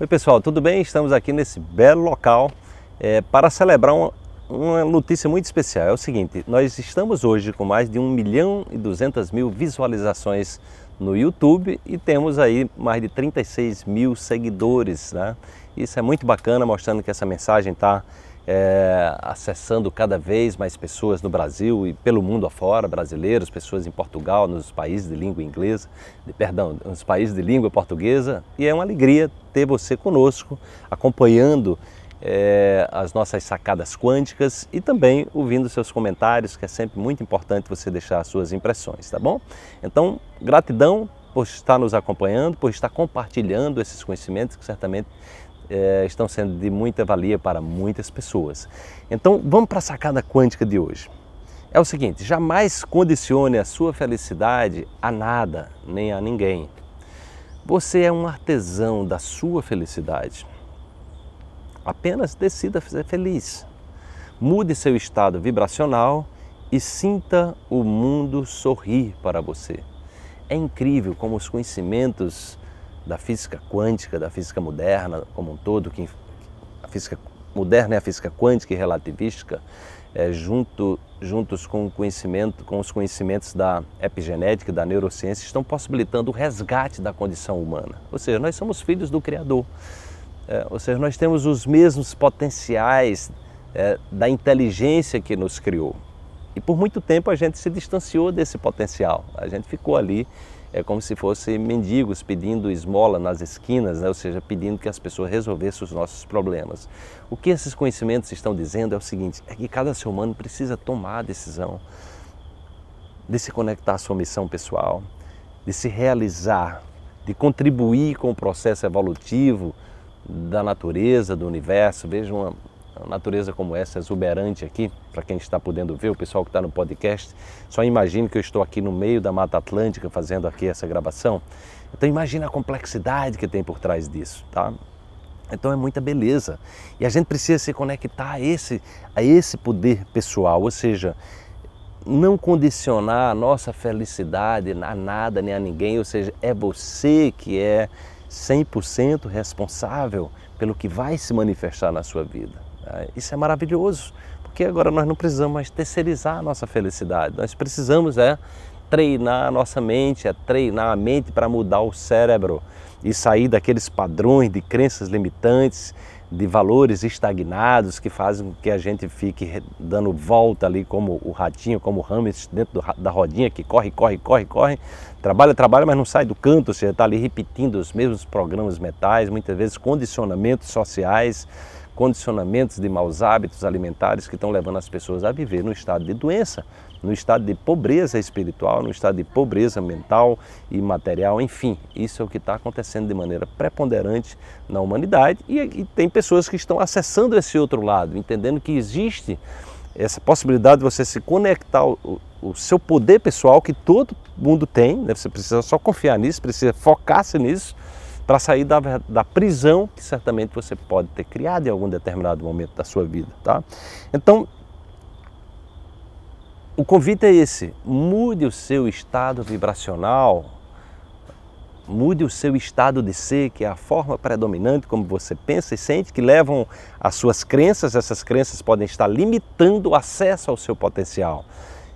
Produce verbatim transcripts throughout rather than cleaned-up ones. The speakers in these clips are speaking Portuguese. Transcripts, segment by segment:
Oi pessoal, tudo bem? Estamos aqui nesse belo local é, para celebrar uma, uma notícia muito especial. É o seguinte, nós estamos hoje com mais de um milhão e duzentas mil visualizações no YouTube e temos aí mais de trinta e seis mil seguidores, né? Isso é muito bacana, mostrando que essa mensagem está é, acessando cada vez mais pessoas no Brasil e pelo mundo afora, brasileiros, pessoas em Portugal, nos países de língua inglesa, de, perdão, nos países de língua portuguesa, e é uma alegria ter você conosco, acompanhando é, as nossas sacadas quânticas e também ouvindo seus comentários, que é sempre muito importante você deixar as suas impressões, tá bom? Então, gratidão por estar nos acompanhando, por estar compartilhando esses conhecimentos que certamente é, estão sendo de muita valia para muitas pessoas. Então, vamos para a sacada quântica de hoje. É o seguinte, jamais condicione a sua felicidade a nada, nem a ninguém. Você é um artesão da sua felicidade. Apenas decida ser feliz. Mude seu estado vibracional e sinta o mundo sorrir para você. É incrível como os conhecimentos da física quântica, da física moderna como um todo, que a física moderna e a física quântica e relativística, é, junto, juntos com, o conhecimento, com os conhecimentos da epigenética, da neurociência, estão possibilitando o resgate da condição humana. Ou seja, nós somos filhos do Criador. É, ou seja, nós temos os mesmos potenciais é, da inteligência que nos criou. E por muito tempo a gente se distanciou desse potencial. A gente ficou ali é, como se fossem mendigos pedindo esmola nas esquinas, né? Ou seja, pedindo que as pessoas resolvessem os nossos problemas. O que esses conhecimentos estão dizendo é o seguinte, é que cada ser humano precisa tomar a decisão de se conectar à sua missão pessoal, de se realizar, de contribuir com o processo evolutivo da natureza, do universo. Veja uma natureza como essa, exuberante aqui, para quem está podendo ver, o pessoal que está no podcast, só imagine que eu estou aqui no meio da Mata Atlântica fazendo aqui essa gravação. Então imagina a complexidade que tem por trás disso, tá? Então é muita beleza. E a gente precisa se conectar a esse, a esse poder pessoal, ou seja, não condicionar a nossa felicidade a nada nem a ninguém, ou seja, é você que é cem por cento responsável pelo que vai se manifestar na sua vida. Isso é maravilhoso, porque agora nós não precisamos mais terceirizar a nossa felicidade, nós precisamos é treinar a nossa mente, é treinar a mente para mudar o cérebro e sair daqueles padrões de crenças limitantes, de valores estagnados que fazem com que a gente fique dando volta ali como o ratinho, como o hamster dentro do, da rodinha que corre, corre, corre, corre, trabalha, trabalha, mas não sai do canto, ou seja, está ali repetindo os mesmos programas mentais, muitas vezes condicionamentos sociais, condicionamentos de maus hábitos alimentares que estão levando as pessoas a viver no estado de doença, no estado de pobreza espiritual, no estado de pobreza mental e material, enfim, isso é o que está acontecendo de maneira preponderante na humanidade e, e tem pessoas que estão acessando esse outro lado, entendendo que existe essa possibilidade de você se conectar ao, ao seu poder pessoal que todo mundo tem, né? Você precisa só confiar nisso, precisa focar-se nisso, para sair da, da prisão que certamente você pode ter criado em algum determinado momento da sua vida, tá? Então, o convite é esse, mude o seu estado vibracional, mude o seu estado de ser, que é a forma predominante como você pensa e sente, que levam as suas crenças, essas crenças podem estar limitando o acesso ao seu potencial.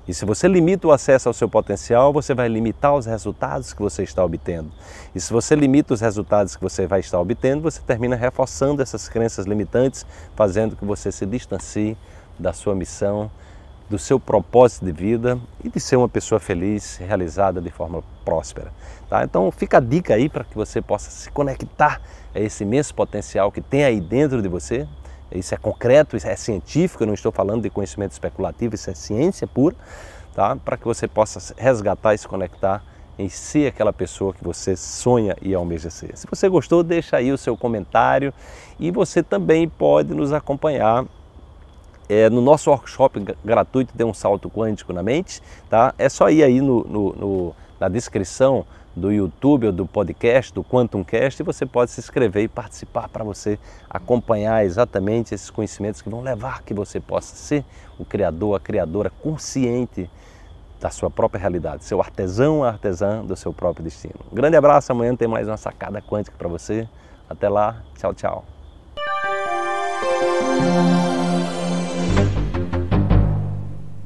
E se você limita o acesso ao seu potencial, você vai limitar os resultados que você está obtendo. E se você limita os resultados que você vai estar obtendo, você termina reforçando essas crenças limitantes, fazendo que você se distancie da sua missão, do seu propósito de vida e de ser uma pessoa feliz, realizada de forma próspera. Tá? Então fica a dica aí para que você possa se conectar a esse imenso potencial que tem aí dentro de você. Isso é concreto, isso é científico, eu não estou falando de conhecimento especulativo, isso é ciência pura, tá? Para que você possa resgatar e se conectar em si aquela pessoa que você sonha e almeja ser. Se você gostou, deixa aí o seu comentário e você também pode nos acompanhar é, no nosso workshop gratuito Dê um Salto Quântico na Mente, tá? É só ir aí no, no, no, na descrição do YouTube ou do podcast, do Quantum Cast, e você pode se inscrever e participar para você acompanhar exatamente esses conhecimentos que vão levar que você possa ser o criador, a criadora consciente da sua própria realidade, seu artesão, a artesã do seu próprio destino. Um grande abraço, amanhã tem mais uma sacada quântica para você. Até lá, tchau, tchau.